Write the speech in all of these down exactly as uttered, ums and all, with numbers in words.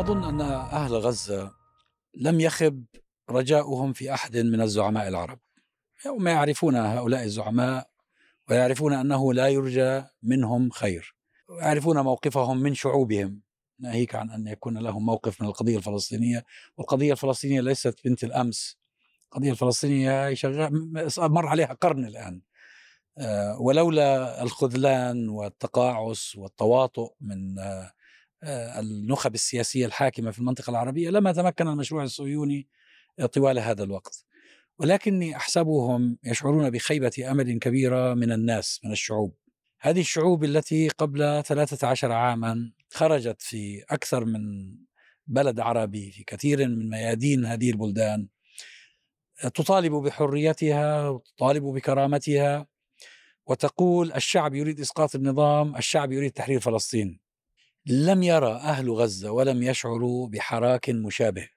أنا أظن أن أهل غزة لم يخب رجاؤهم في أحد من الزعماء العرب، هم يعرفون هؤلاء الزعماء ويعرفون أنه لا يرجى منهم خير، ويعرفون موقفهم من شعوبهم، ناهيك عن أن يكون لهم موقف من القضية الفلسطينية. والقضية الفلسطينية ليست بنت الأمس، القضية الفلسطينية مر عليها قرن الآن، ولولا الخذلان والتقاعس والتواطؤ من النخب السياسية الحاكمة في المنطقة العربية لما تمكن المشروع الصهيوني طوال هذا الوقت. ولكني أحسبهم يشعرون بخيبة أمل كبيرة من الناس، من الشعوب، هذه الشعوب التي قبل ثلاثة عشر عاما خرجت في أكثر من بلد عربي، في كثير من ميادين هذه البلدان، تطالب بحريتها وتطالب بكرامتها، وتقول الشعب يريد إسقاط النظام، الشعب يريد تحرير فلسطين. لم يرى أهل غزة ولم يشعروا بحراك مشابه،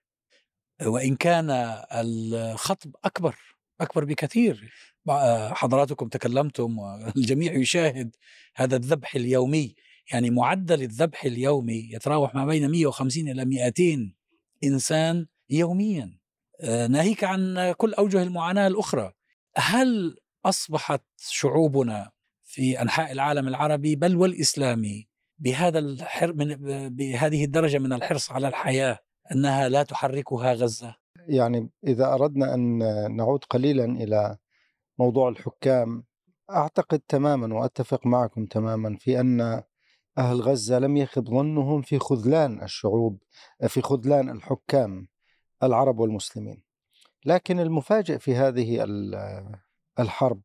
وإن كان الخطب أكبر أكبر بكثير. حضراتكم تكلمتم والجميع يشاهد هذا الذبح اليومي، يعني معدل الذبح اليومي يتراوح ما بين مئة وخمسين إلى مئتين إنسان يوميا، ناهيك عن كل أوجه المعاناة الأخرى. هل أصبحت شعوبنا في أنحاء العالم العربي بل والإسلامي بهذا الحر من بهذه الدرجة من الحرص على الحياة أنها لا تحركها غزة؟ يعني إذا أردنا أن نعود قليلا إلى موضوع الحكام، أعتقد تماما وأتفق معكم تماما في أن أهل غزة لم يخب ظنهم في خذلان الشعوب، في خذلان الحكام العرب والمسلمين. لكن المفاجئ في هذه الحرب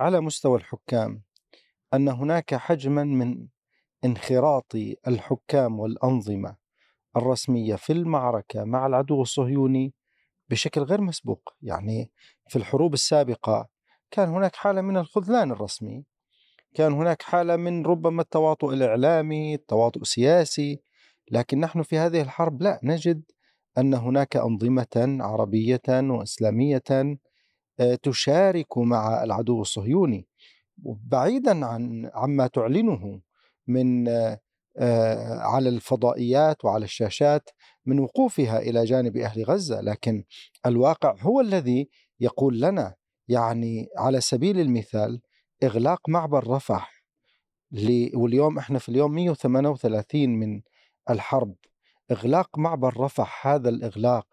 على مستوى الحكام أن هناك حجما من انخراط الحكام والأنظمة الرسمية في المعركة مع العدو الصهيوني بشكل غير مسبوق. يعني في الحروب السابقة كان هناك حالة من الخذلان الرسمي، كان هناك حالة من ربما التواطؤ الإعلامي، التواطؤ السياسي، لكن نحن في هذه الحرب لا نجد أن هناك أنظمة عربية وإسلامية تشارك مع العدو الصهيوني، بعيدا عن عما تعلنه من على الفضائيات وعلى الشاشات من وقوفها إلى جانب أهل غزة. لكن الواقع هو الذي يقول لنا، يعني على سبيل المثال إغلاق معبر رفح، واليوم احنا في اليوم مئة وثمانية وثلاثين من الحرب، إغلاق معبر رفح، هذا الإغلاق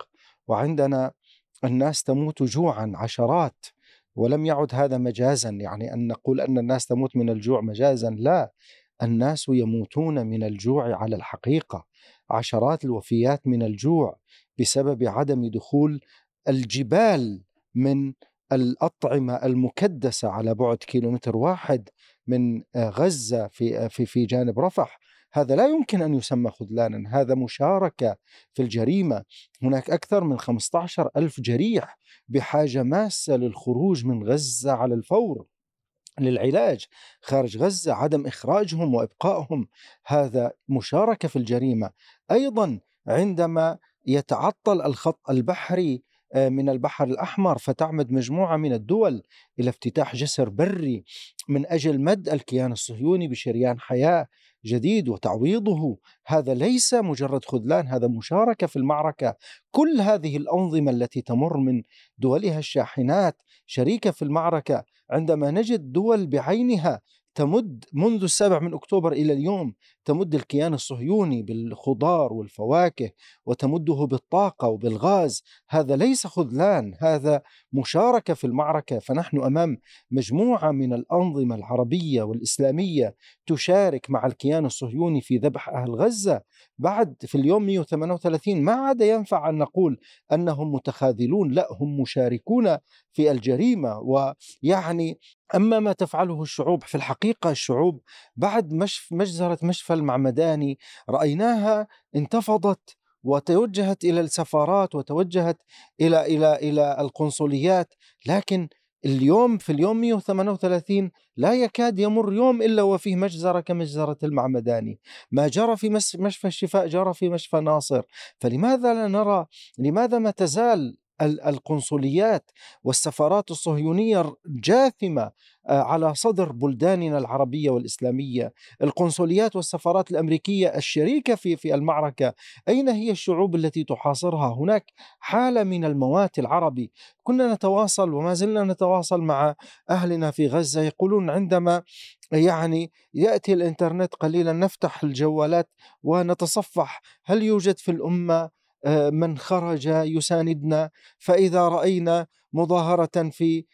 وعندنا الناس تموت جوعا عشرات، ولم يعد هذا مجازا، يعني أن نقول أن الناس تموت من الجوع مجازا، لا، الناس يموتون من الجوع على الحقيقة، عشرات الوفيات من الجوع بسبب عدم دخول الجبال من الأطعمة المكدسة على بعد كيلومتر واحد من غزة في في في جانب رفح. هذا لا يمكن أن يسمى خذلانا، هذا مشاركة في الجريمة. هناك أكثر من خمسة عشر ألف جريح بحاجة ماسة للخروج من غزة على الفور، للعلاج خارج غزة، عدم إخراجهم وإبقائهم هذا مشاركة في الجريمة. أيضا عندما يتعطل الخط البحري من البحر الأحمر فتعمد مجموعة من الدول إلى افتتاح جسر بري من أجل مد الكيان الصهيوني بشريان حياة جديد وتعويضه، هذا ليس مجرد خذلان، هذا مشاركة في المعركة. كل هذه الأنظمة التي تمر من دولها الشاحنات شريكة في المعركة، عندما نجد دول بعينها تمد منذ السابع من أكتوبر إلى اليوم تمد الكيان الصهيوني بالخضار والفواكه وتمده بالطاقة وبالغاز، هذا ليس خذلان، هذا مشاركة في المعركة. فنحن أمام مجموعة من الأنظمة العربية والإسلامية تشارك مع الكيان الصهيوني في ذبح أهل غزة. بعد في اليوم مئة وثمانية وثلاثين ما عاد ينفع أن نقول أنهم متخاذلون، لا، هم مشاركون في الجريمة. ويعني أما ما تفعله الشعوب في الحقيقة، الشعوب بعد مشف مجزرة مشفى المعمداني رأيناها انتفضت وتوجهت إلى السفارات وتوجهت إلى إلى إلى القنصليات. لكن اليوم في اليوم مئة وثمانية وثلاثين لا يكاد يمر يوم إلا وفيه مجزرة كمجزرة المعمداني. ما جرى في مشفى الشفاء جرى في مشفى ناصر. فلماذا لا نرى، لماذا ما تزال القنصليات والسفارات الصهيونية جاثمة على صدر بلداننا العربية والإسلامية. القنصليات والسفارات الأمريكية الشريكة في في المعركة، أين هي الشعوب التي تحاصرها؟ هناك حالة من الموات العربي. كنا نتواصل وما زلنا نتواصل مع أهلنا في غزة، يقولون عندما يعني يأتي الإنترنت قليلا نفتح الجوالات ونتصفح هل يوجد في الأمة من خرج يساندنا، فإذا رأينا مظاهرة في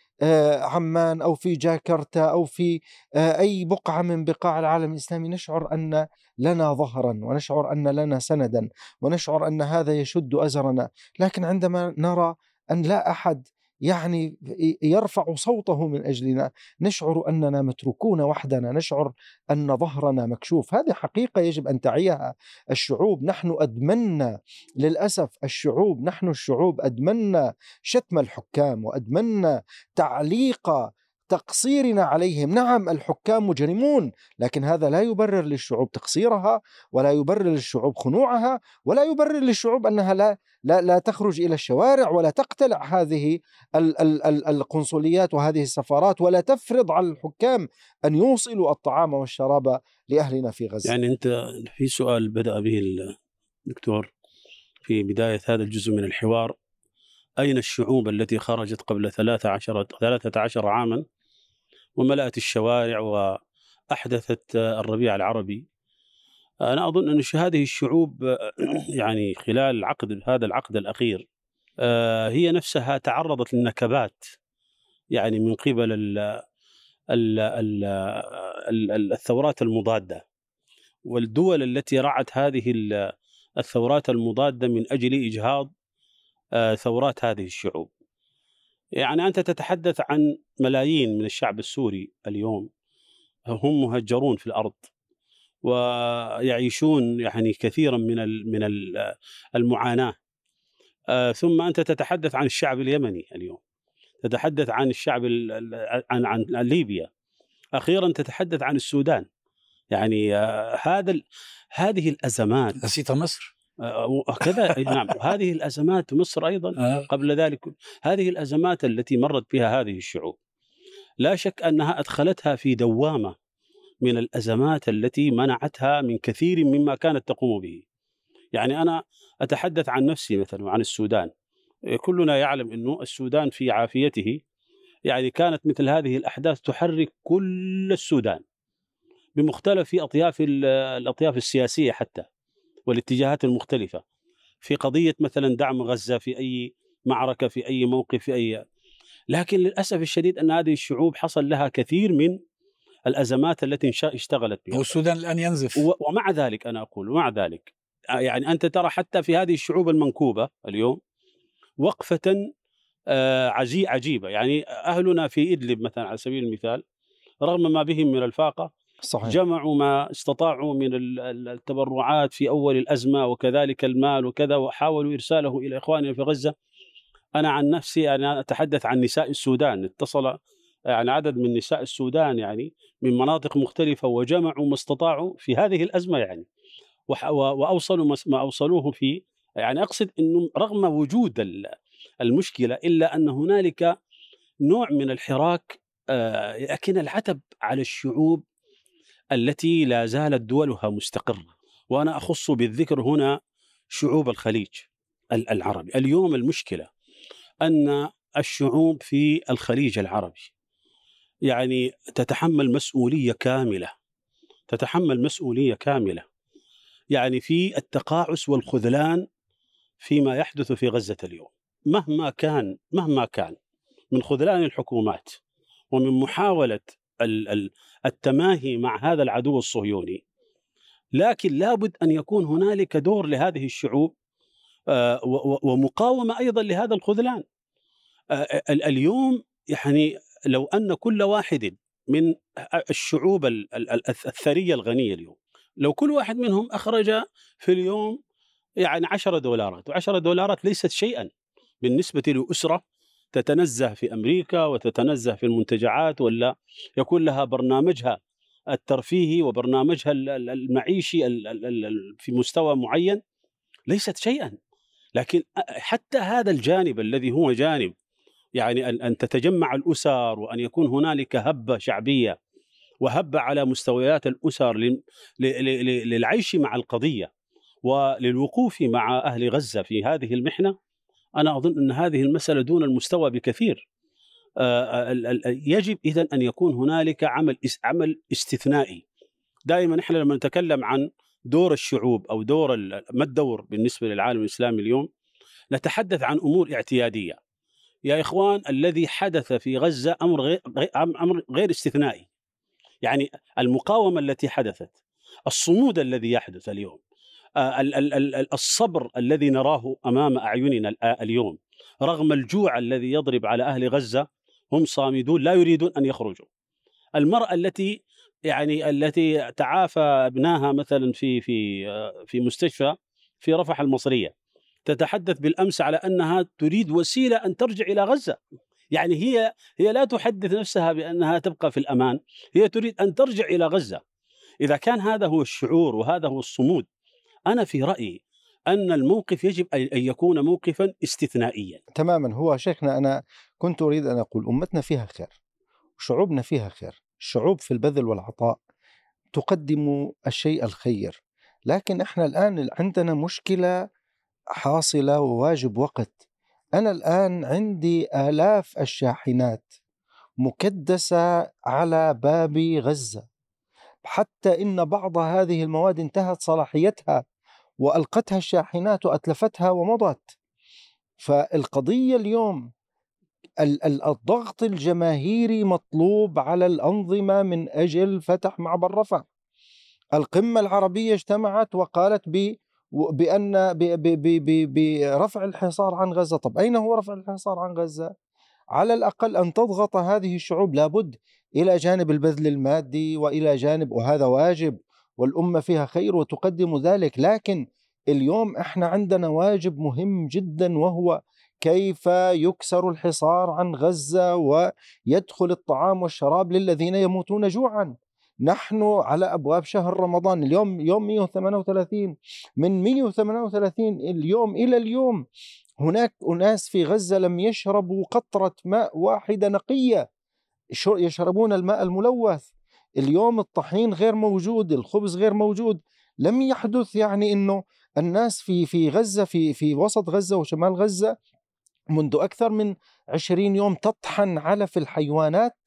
عمان أو في جاكرتا أو في أي بقعة من بقاع العالم الإسلامي نشعر أن لنا ظهرا ونشعر أن لنا سندا ونشعر أن هذا يشد أزرنا. لكن عندما نرى أن لا أحد يعني يرفع صوته من أجلنا نشعر أننا متركون وحدنا، نشعر أن ظهرنا مكشوف. هذه حقيقة يجب أن تعيها الشعوب. نحن أدمنا للأسف الشعوب، نحن الشعوب أدمنا شتم الحكام وأدمنا تعليق تقصيرنا عليهم. نعم الحكام مجرمون، لكن هذا لا يبرر للشعوب تقصيرها، ولا يبرر للشعوب خنوعها، ولا يبرر للشعوب أنها لا لا, لا تخرج إلى الشوارع ولا تقتلع هذه ال ال ال القنصليات وهذه السفارات، ولا تفرض على الحكام أن يوصلوا الطعام والشراب لأهلنا في غزة. يعني أنت في سؤال بدأ به الدكتور في بداية هذا الجزء من الحوار، أين الشعوب التي خرجت قبل ثلاثة عشر عاما وملأت الشوارع وأحدثت الربيع العربي؟ أنا أظن أن هذه الشعوب يعني خلال العقد هذا العقد الأخير هي نفسها تعرضت للنكبات يعني من قبل ال ال ال ال الثورات المضادة، والدول التي رعت هذه الثورات المضادة من أجل إجهاض ثورات هذه الشعوب. يعني أنت تتحدث عن ملايين من الشعب السوري اليوم هم مهجرون في الأرض ويعيشون يعني كثيرا من من المعاناة. ثم أنت تتحدث عن الشعب اليمني اليوم، تتحدث عن الشعب عن عن ليبيا، أخيرا تتحدث عن السودان. يعني هذا هذه الأزمات، نسيت مصر وكذا. نعم هذه الأزمات مصر أيضا قبل ذلك، هذه الأزمات التي مرت بها هذه الشعوب لا شك أنها أدخلتها في دوامة من الأزمات التي منعتها من كثير مما كانت تقوم به. يعني أنا أتحدث عن نفسي مثلا وعن السودان، كلنا يعلم أنه السودان في عافيته يعني كانت مثل هذه الأحداث تحرك كل السودان بمختلف أطياف الأطياف السياسية حتى والاتجاهات المختلفة في قضية مثلا دعم غزة في أي معركة في أي موقف في أي. لكن للأسف الشديد أن هذه الشعوب حصل لها كثير من الأزمات التي اشتغلت بها، والسودان الآن ينزف. ومع ذلك أنا أقول ومع ذلك يعني أنت ترى حتى في هذه الشعوب المنكوبة اليوم وقفة عجيبة. يعني أهلنا في إدلب مثلا على سبيل المثال رغم ما بهم من الفاقة صحيح. جمعوا ما استطاعوا من التبرعات في أول الأزمة وكذلك المال وكذا، وحاولوا إرساله إلى إخواننا في غزة. أنا عن نفسي أنا أتحدث عن نساء السودان، اتصل يعني عدد من نساء السودان يعني من مناطق مختلفة وجمعوا ما استطاعوا في هذه الأزمة يعني وأوصلوا ما أوصلوه في. يعني أقصد أنه رغم وجود المشكلة إلا أن هنالك نوع من الحراك، لكن العتب على الشعوب التي لا زالت دولها مستقرة. وأنا أخص بالذكر هنا شعوب الخليج العربي. اليوم المشكلة أن الشعوب في الخليج العربي يعني تتحمل مسؤولية كاملة، تتحمل مسؤولية كاملة يعني في التقاعس والخذلان فيما يحدث في غزة اليوم، مهما كان مهما كان من خذلان الحكومات ومن محاولة التماهي مع هذا العدو الصهيوني. لكن لابد أن يكون هنالك دور لهذه الشعوب ومقاومة أيضا لهذا الخذلان. اليوم يعني لو أن كل واحد من الشعوب الثرية الغنية اليوم لو كل واحد منهم أخرج في اليوم يعني عشرة دولارات، وعشرة دولارات ليست شيئا بالنسبة لأسرة تتنزه في أمريكا وتتنزه في المنتجعات ولا يكون لها برنامجها الترفيهي وبرنامجها المعيشي في مستوى معين، ليست شيئا. لكن حتى هذا الجانب الذي هو جانب يعني أن تتجمع الأسر وأن يكون هنالك هبة شعبية وهبة على مستويات الأسر للعيش مع القضية وللوقوف مع أهل غزة في هذه المحنة، أنا أظن أن هذه المسألة دون المستوى بكثير. يجب إذن أن يكون هنالك عمل عمل استثنائي. دائما نحن لما نتكلم عن دور الشعوب أو دور ما الدور بالنسبة للعالم الإسلامي اليوم، نتحدث عن أمور اعتيادية. يا إخوان، الذي حدث في غزة أمر غير, أمر غير استثنائي، يعني المقاومة التي حدثت، الصمود الذي يحدث اليوم، الصبر الذي نراه أمام أعيننا اليوم رغم الجوع الذي يضرب على أهل غزة، هم صامدون لا يريدون أن يخرجوا. المرأة التي يعني التي تعافى ابناها مثلا في في في مستشفى في رفح المصرية، تتحدث بالأمس على أنها تريد وسيلة أن ترجع إلى غزة. يعني هي هي لا تحدث نفسها بأنها تبقى في الأمان، هي تريد أن ترجع إلى غزة. إذا كان هذا هو الشعور وهذا هو الصمود، أنا في رأيي أن الموقف يجب أن يكون موقفا استثنائيا تماما. هو شيخنا، أنا كنت أريد أن أقول أمتنا فيها خير، شعوبنا فيها خير، الشعوب في البذل والعطاء تقدم الشيء الخير، لكن احنا الآن عندنا مشكلة حاصلة وواجب وقت. أنا الآن عندي آلاف الشاحنات مكدسة على باب غزة، حتى إن بعض هذه المواد انتهت صلاحيتها وألقتها الشاحنات وأتلفتها ومضت. فالقضية اليوم الضغط الجماهيري مطلوب على الأنظمة من أجل فتح معبر رفح. القمة العربية اجتمعت وقالت بأن برفع الحصار عن غزة. طب أين هو رفع الحصار عن غزة؟ على الأقل أن تضغط هذه الشعوب، لابد إلى جانب البذل المادي وإلى جانب، وهذا واجب والأمة فيها خير وتقدم ذلك، لكن اليوم احنا عندنا واجب مهم جدا، وهو كيف يكسر الحصار عن غزة ويدخل الطعام والشراب للذين يموتون جوعا. نحن على أبواب شهر رمضان اليوم، يوم مئة وثمانية وثلاثين، من مئة وثمانية وثلاثين اليوم إلى اليوم هناك أناس في غزة لم يشربوا قطرة ماء واحدة نقية، يشربون الماء الملوث. اليوم الطحين غير موجود، الخبز غير موجود. لم يحدث يعني أنه الناس في في غزة، في في وسط غزة وشمال غزة، منذ أكثر من عشرين يوم تطحن علف الحيوانات،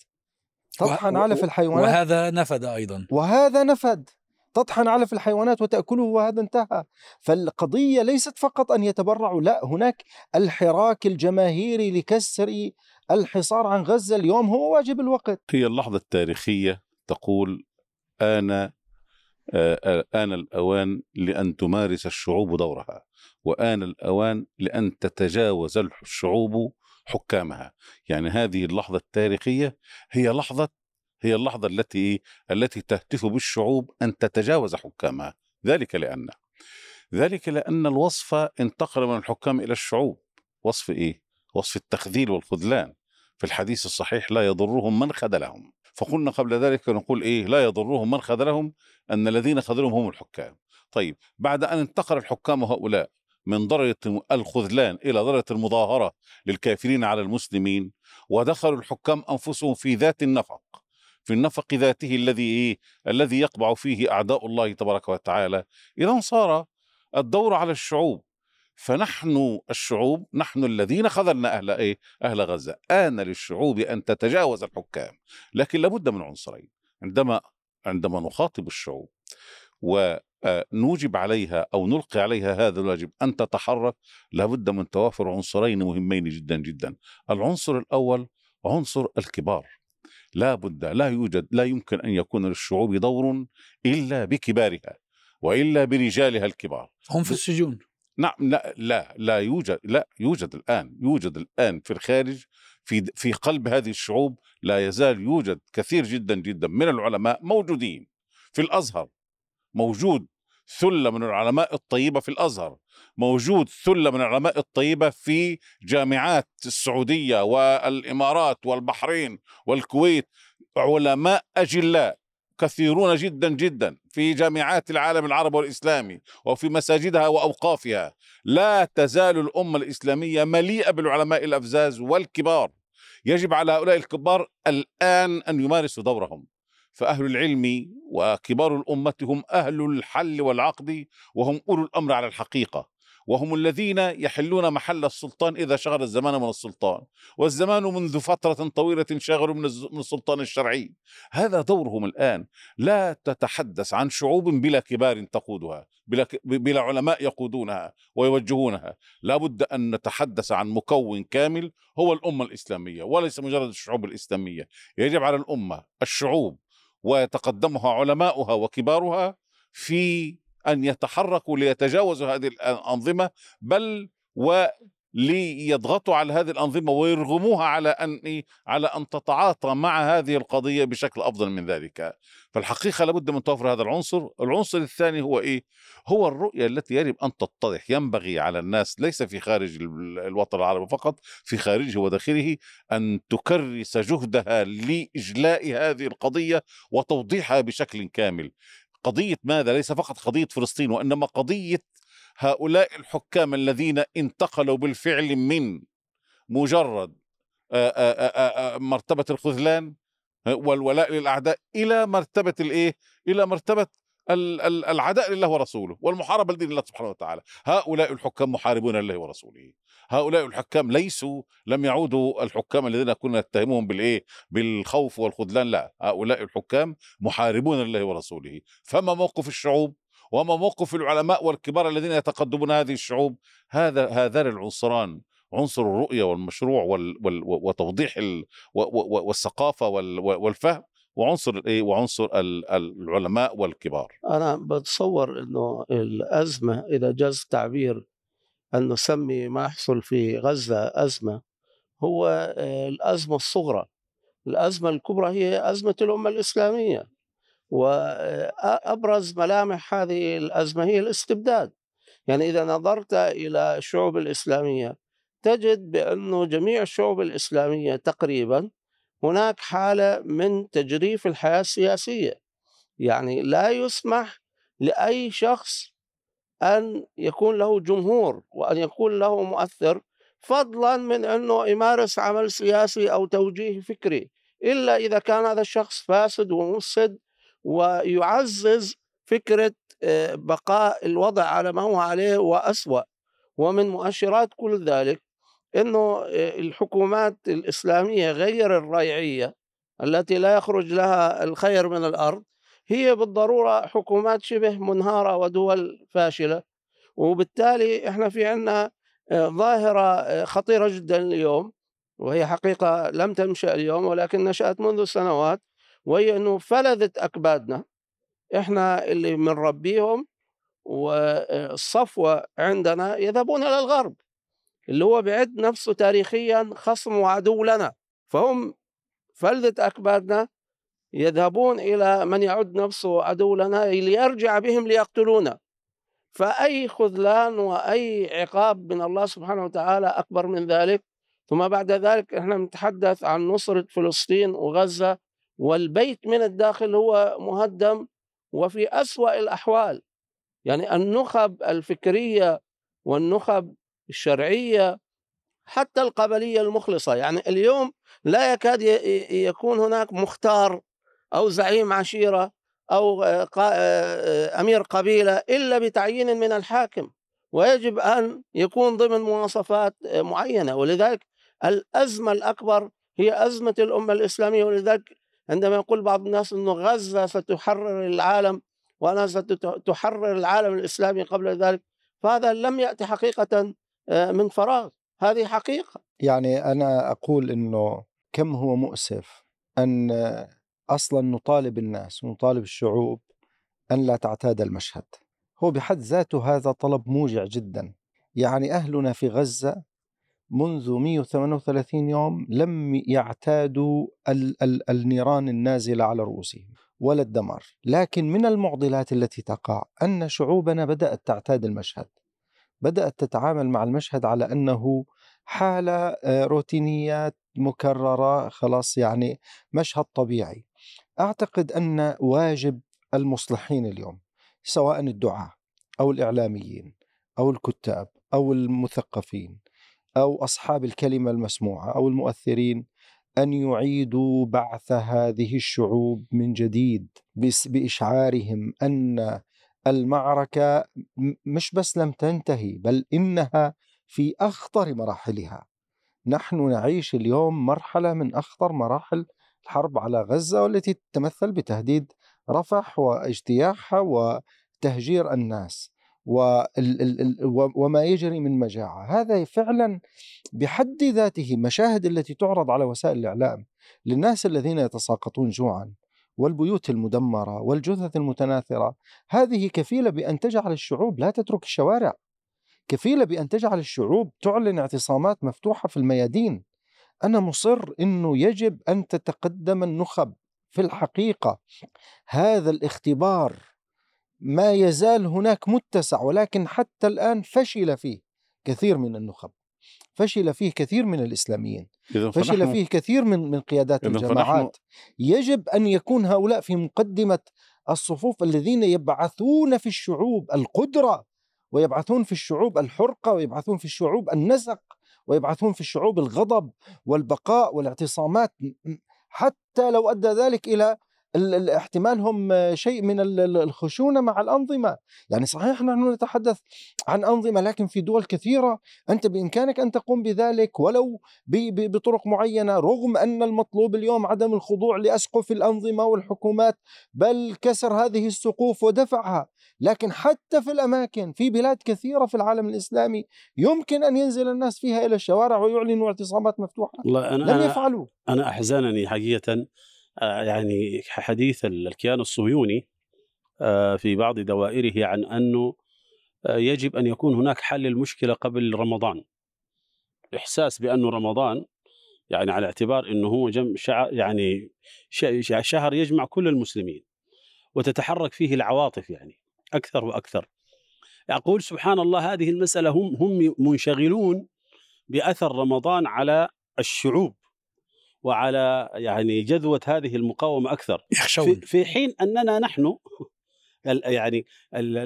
تطحن علف الحيوانات، وهذا نفد أيضا، وهذا نفد تطحن علف الحيوانات وتأكله، وهذا انتهى. فالقضية ليست فقط أن يتبرعوا، لا، هناك الحراك الجماهيري لكسر الحصار عن غزة اليوم هو واجب الوقت. هي اللحظة التاريخية تقول أنا آن الأوان لأن تمارس الشعوب دورها، وآن الأوان لأن تتجاوز الشعوب حكامها. يعني هذه اللحظة التاريخية هي لحظة هي اللحظة التي التي تهتف بالشعوب أن تتجاوز حكامها. ذلك لأن ذلك لأن الوصف انتقل من الحكام إلى الشعوب. وصف إيه؟ وصف التخذيل والخذلان. في الحديث الصحيح: لا يضرهم من خذلهم. فقلنا قبل ذلك نقول إيه؟ لا يضرهم من خذلهم، أن الذين خذلهم هم الحكام. طيب، بعد أن انتقل الحكام هؤلاء من درجة الخذلان إلى درجة المظاهرة للكافرين على المسلمين، ودخلوا الحكام أنفسهم في ذات النفق، في النفق ذاته الذي إيه؟ الذي يقبع فيه أعداء الله تبارك وتعالى. إذن صار الدور على الشعوب، فنحن الشعوب، نحن الذين خذلنا أهل إيه؟ أهل غزة. آن للشعوب أن تتجاوز الحكام. لكن لابد من عنصرين عندما عندما نخاطب الشعوب ونوجب عليها أو نلقي عليها هذا الواجب أن تتحرك، لابد من توافر عنصرين مهمين جدا جدا. العنصر الأول عنصر الكبار. لا بد، لا يوجد، لا يمكن أن يكون للشعوب دور إلا بكبارها وإلا برجالها الكبار. هم في السجون؟ نعم. لا لا لا يوجد لا يوجد الآن يوجد الآن في الخارج، في في قلب هذه الشعوب لا يزال يوجد كثير جدا جدا من العلماء موجودين في الأزهر. موجود ثلة من العلماء الطيبة في الأزهر، موجود ثلة من العلماء الطيبة في جامعات السعودية والإمارات والبحرين والكويت، علماء أجلاء كثيرون جدا جدا في جامعات العالم العربي والإسلامي وفي مساجدها وأوقافها. لا تزال الأمة الإسلامية مليئة بالعلماء الأفزاز والكبار. يجب على هؤلاء الكبار الآن أن يمارسوا دورهم. فأهل العلم وكبار الأمة هم أهل الحل والعقد، وهم أولو الأمر على الحقيقة، وهم الذين يحلون محل السلطان إذا شغل الزمان من السلطان، والزمان منذ فترة طويلة شغلوا من السلطان الشرعي. هذا دورهم الآن. لا تتحدث عن شعوب بلا كبار تقودها، بلا, بلا علماء يقودونها ويوجهونها. لابد أن نتحدث عن مكون كامل هو الأمة الإسلامية، وليس مجرد الشعوب الإسلامية. يجب على الأمة، الشعوب ويتقدمها علماؤها وكبارها في أن يتحركوا ليتجاوزوا هذه الأنظمة، بل وليضغطوا على هذه الأنظمة ويرغموها على أن على أن تتعاطى مع هذه القضية بشكل أفضل من ذلك. فالحقيقة لابد من توفر هذا العنصر. العنصر الثاني هو إيه؟ هو الرؤية التي يجب أن تتضح. ينبغي على الناس، ليس في خارج الوطن العربي فقط، في خارجه وداخله، أن تكرس جهدها لإجلاء هذه القضية وتوضيحها بشكل كامل. قضية ماذا؟ ليس فقط قضية فلسطين، وإنما قضية هؤلاء الحكام الذين انتقلوا بالفعل من مجرد مرتبة الخذلان والولاء للأعداء إلى مرتبة الإيه؟ إلى مرتبة العداء لله ورسوله والمحاربة لدين الله سبحانه وتعالى. هؤلاء الحكام محاربون لله ورسوله. هؤلاء الحكام ليسوا، لم يعودوا الحكام الذين كنا نتهمهم بالإيه؟ بالخوف والخذلان. لا، هؤلاء الحكام محاربون لله ورسوله. فما موقف الشعوب وما موقف العلماء والكبار الذين يتقدمون هذه الشعوب؟ هذا هذان العنصران، عنصر الرؤية والمشروع وال وال وتوضيح ال والثقافة وال والفهم، وعنصر الايه؟ وعنصر العلماء والكبار. انا بتصور انه الازمه، اذا جاز التعبير ان نسمي ما يحصل في غزه ازمه، هو الازمه الصغرى. الازمه الكبرى هي ازمه الامه الاسلاميه، وابرز ملامح هذه الازمه هي الاستبداد. يعني اذا نظرت الى الشعوب الاسلاميه تجد بانه جميع الشعوب الاسلاميه تقريبا هناك حالة من تجريف الحياة السياسية. يعني لا يسمح لأي شخص أن يكون له جمهور وأن يكون له مؤثر، فضلا من أنه يمارس عمل سياسي أو توجيه فكري، إلا إذا كان هذا الشخص فاسد ومفسد ويعزز فكرة بقاء الوضع على ما هو عليه وأسوأ. ومن مؤشرات كل ذلك إنه الحكومات الإسلامية غير الريعية التي لا يخرج لها الخير من الأرض هي بالضرورة حكومات شبه منهارة ودول فاشلة. وبالتالي إحنا في عنا ظاهرة خطيرة جدا اليوم، وهي حقيقة لم تنشأ اليوم ولكن نشأت منذ سنوات، وهي إنه فلذة أكبادنا، إحنا اللي منربيهم والصفوة عندنا يذهبون إلى الغرب اللي هو بعد نفسه تاريخيا خصم وعدو لنا. فهم فلذة أكبادنا يذهبون إلى من يعد نفسه عدو لنا ليرجع بهم ليقتلونا. فأي خذلان وأي عقاب من الله سبحانه وتعالى أكبر من ذلك. ثم بعد ذلك احنا نتحدث عن نصرة فلسطين وغزة، والبيت من الداخل هو مهدم وفي أسوأ الأحوال. يعني النخب الفكرية والنخب الشرعية حتى القبلية المخلصة، يعني اليوم لا يكاد يكون هناك مختار أو زعيم عشيرة أو أمير قبيلة إلا بتعيين من الحاكم، ويجب أن يكون ضمن مواصفات معينة. ولذلك الأزمة الأكبر هي أزمة الأمة الإسلامية. ولذلك عندما يقول بعض الناس أنه غزة ستحرر العالم وأنها ستحرر العالم الإسلامي قبل ذلك، فهذا لم يأتي حقيقة من فراغ، هذه حقيقة. يعني أنا أقول أنه كم هو مؤسف أن أصلا نطالب الناس ونطالب الشعوب أن لا تعتاد المشهد. هو بحد ذاته هذا طلب موجع جدا. يعني أهلنا في غزة منذ مئة وثمانية وثلاثين يوم لم يعتادوا ال ال النيران النازلة على رؤوسهم ولا الدمار، لكن من المعضلات التي تقع أن شعوبنا بدأت تعتاد المشهد، بدأت تتعامل مع المشهد على أنه حالة روتينية مكررة، خلاص يعني مشهد طبيعي. أعتقد أن واجب المصلحين اليوم سواء الدعاة أو الإعلاميين أو الكتاب أو المثقفين أو أصحاب الكلمة المسموعة أو المؤثرين أن يعيدوا بعث هذه الشعوب من جديد بإشعارهم أن المعركة مش بس لم تنتهي بل إنها في أخطر مراحلها. نحن نعيش اليوم مرحلة من أخطر مراحل الحرب على غزة والتي تتمثل بتهديد رفح واجتياحها وتهجير الناس وما يجري من مجاعة. هذا فعلا بحد ذاته مشاهد التي تعرض على وسائل الإعلام للناس الذين يتساقطون جوعا والبيوت المدمرة والجثث المتناثرة هذه كفيلة بأن تجعل الشعوب لا تترك الشوارع، كفيلة بأن تجعل الشعوب تعلن اعتصامات مفتوحة في الميادين. أنا مصر أنه يجب أن تتقدم النخب في الحقيقة. هذا الاختبار ما يزال هناك متسع ولكن حتى الآن فشل فيه كثير من النخب، فشل فيه كثير من الإسلاميين، فشل فيه كثير من من قيادات الجماعات. يجب أن يكون هؤلاء في مقدمة الصفوف الذين يبعثون في الشعوب القدرة ويبعثون في الشعوب الحرقة ويبعثون في الشعوب النزق ويبعثون في الشعوب الغضب والبقاء والاعتصامات، حتى لو أدى ذلك إلى احتمالهم شيء من الخشونة مع الأنظمة. يعني صحيح نحن نتحدث عن أنظمة لكن في دول كثيرة أنت بإمكانك أن تقوم بذلك ولو بطرق معينة، رغم أن المطلوب اليوم عدم الخضوع لأسقف الأنظمة والحكومات بل كسر هذه السقوف ودفعها. لكن حتى في الأماكن في بلاد كثيرة في العالم الإسلامي يمكن أن ينزل الناس فيها إلى الشوارع ويعلنوا اعتصامات مفتوحة. أنا لم يفعلوا. أنا أحزنني حقيقة يعني حديث الكيان الصهيوني في بعض دوائره عن أنه يجب أن يكون هناك حل للمشكلة قبل رمضان. إحساس بأنه رمضان يعني على اعتبار أنه هو جم يعني شهر يجمع كل المسلمين وتتحرك فيه العواطف يعني أكثر وأكثر. أقول سبحان الله، هذه المسألة هم هم منشغلون بأثر رمضان على الشعوب وعلى يعني جذوة هذه المقاومة أكثر، يخشون في حين أننا نحن يعني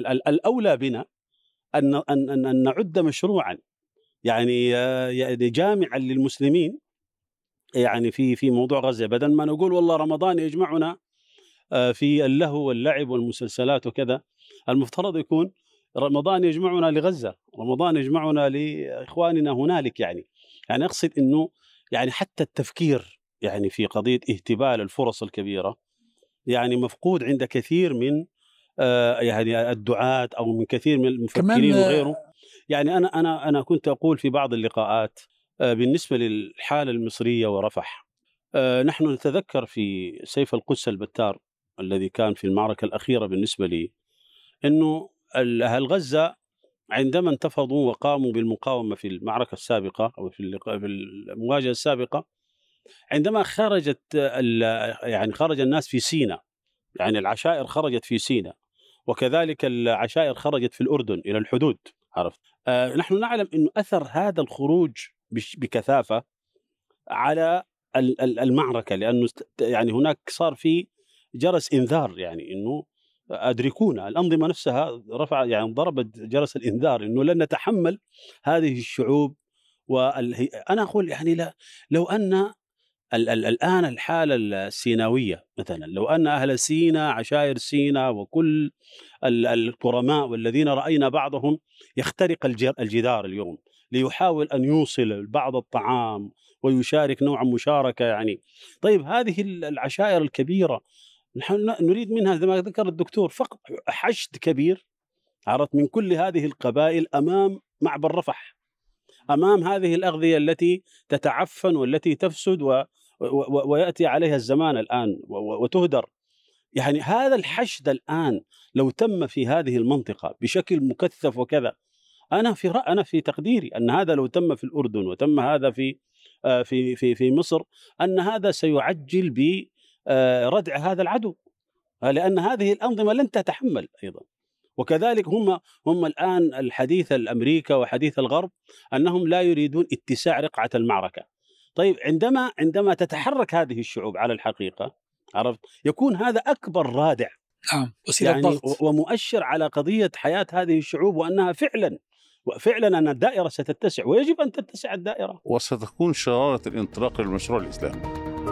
الأولى بنا أن أن أن نعد مشروعا يعني جامعا للمسلمين يعني في في موضوع غزة، بدل ما نقول والله رمضان يجمعنا في اللهو واللعب والمسلسلات وكذا. المفترض يكون رمضان يجمعنا لغزة، رمضان يجمعنا لإخواننا هنالك. يعني يعني أقصد أنه يعني حتى التفكير يعني في قضية اهتبال الفرص الكبيرة يعني مفقود عند كثير من آه يعني الدعاة أو من كثير من المفكرين وغيره. يعني أنا أنا أنا كنت أقول في بعض اللقاءات آه بالنسبة للحالة المصرية ورفح، آه نحن نتذكر في سيف القدس البتار الذي كان في المعركة الأخيرة بالنسبة لي أنه أهل غزة عندما انتفضوا وقاموا بالمقاومة في المعركة السابقة أو في المواجهة السابقة، عندما خرجت يعني خرج الناس في سيناء، يعني العشائر خرجت في سيناء وكذلك العشائر خرجت في الأردن إلى الحدود، عرفت؟ آه نحن نعلم أنه أثر هذا الخروج بكثافة على المعركة، لأنه يعني هناك صار في جرس إنذار، يعني أنه أدركونا الأنظمة نفسها رفع يعني ضربت جرس الإنذار أنه لن نتحمل هذه الشعوب. والهي... أنا أقول يعني لا، لو أن ال ال الآن الحالة السيناوية مثلا، لو أن أهل سينا عشائر سينا وكل القرماء والذين رأينا بعضهم يخترق الجدار اليوم ليحاول أن يوصل بعض الطعام ويشارك نوع مشاركة، يعني طيب هذه العشائر الكبيرة نحن نريد منها زي ما ذكر الدكتور فقط حشد كبير، عرفت، من كل هذه القبائل أمام معبر رفح، أمام هذه الأغذية التي تتعفن والتي تفسد و و ويأتي عليها الزمان الآن وتهدر. يعني هذا الحشد الآن لو تم في هذه المنطقة بشكل مكثف وكذا، أنا في رأ أنا في تقديري أن هذا لو تم في الأردن وتم هذا في في في في مصر، أن هذا سيعجل ب ردع هذا العدو، لأن هذه الأنظمة لن تتحمل أيضا. وكذلك هم هم الآن الحديث الأمريكا وحديث الغرب أنهم لا يريدون اتساع رقعة المعركة. طيب عندما عندما تتحرك هذه الشعوب على الحقيقة عرفت؟ يكون هذا أكبر رادع نعم وسيلة يعني ضغط ومؤشر على قضية حياة هذه الشعوب، وأنها فعلا فعلا أن الدائرة ستتسع، ويجب أن تتسع الدائرة، وستكون شرارة الانطلاق للمشروع الإسلامي.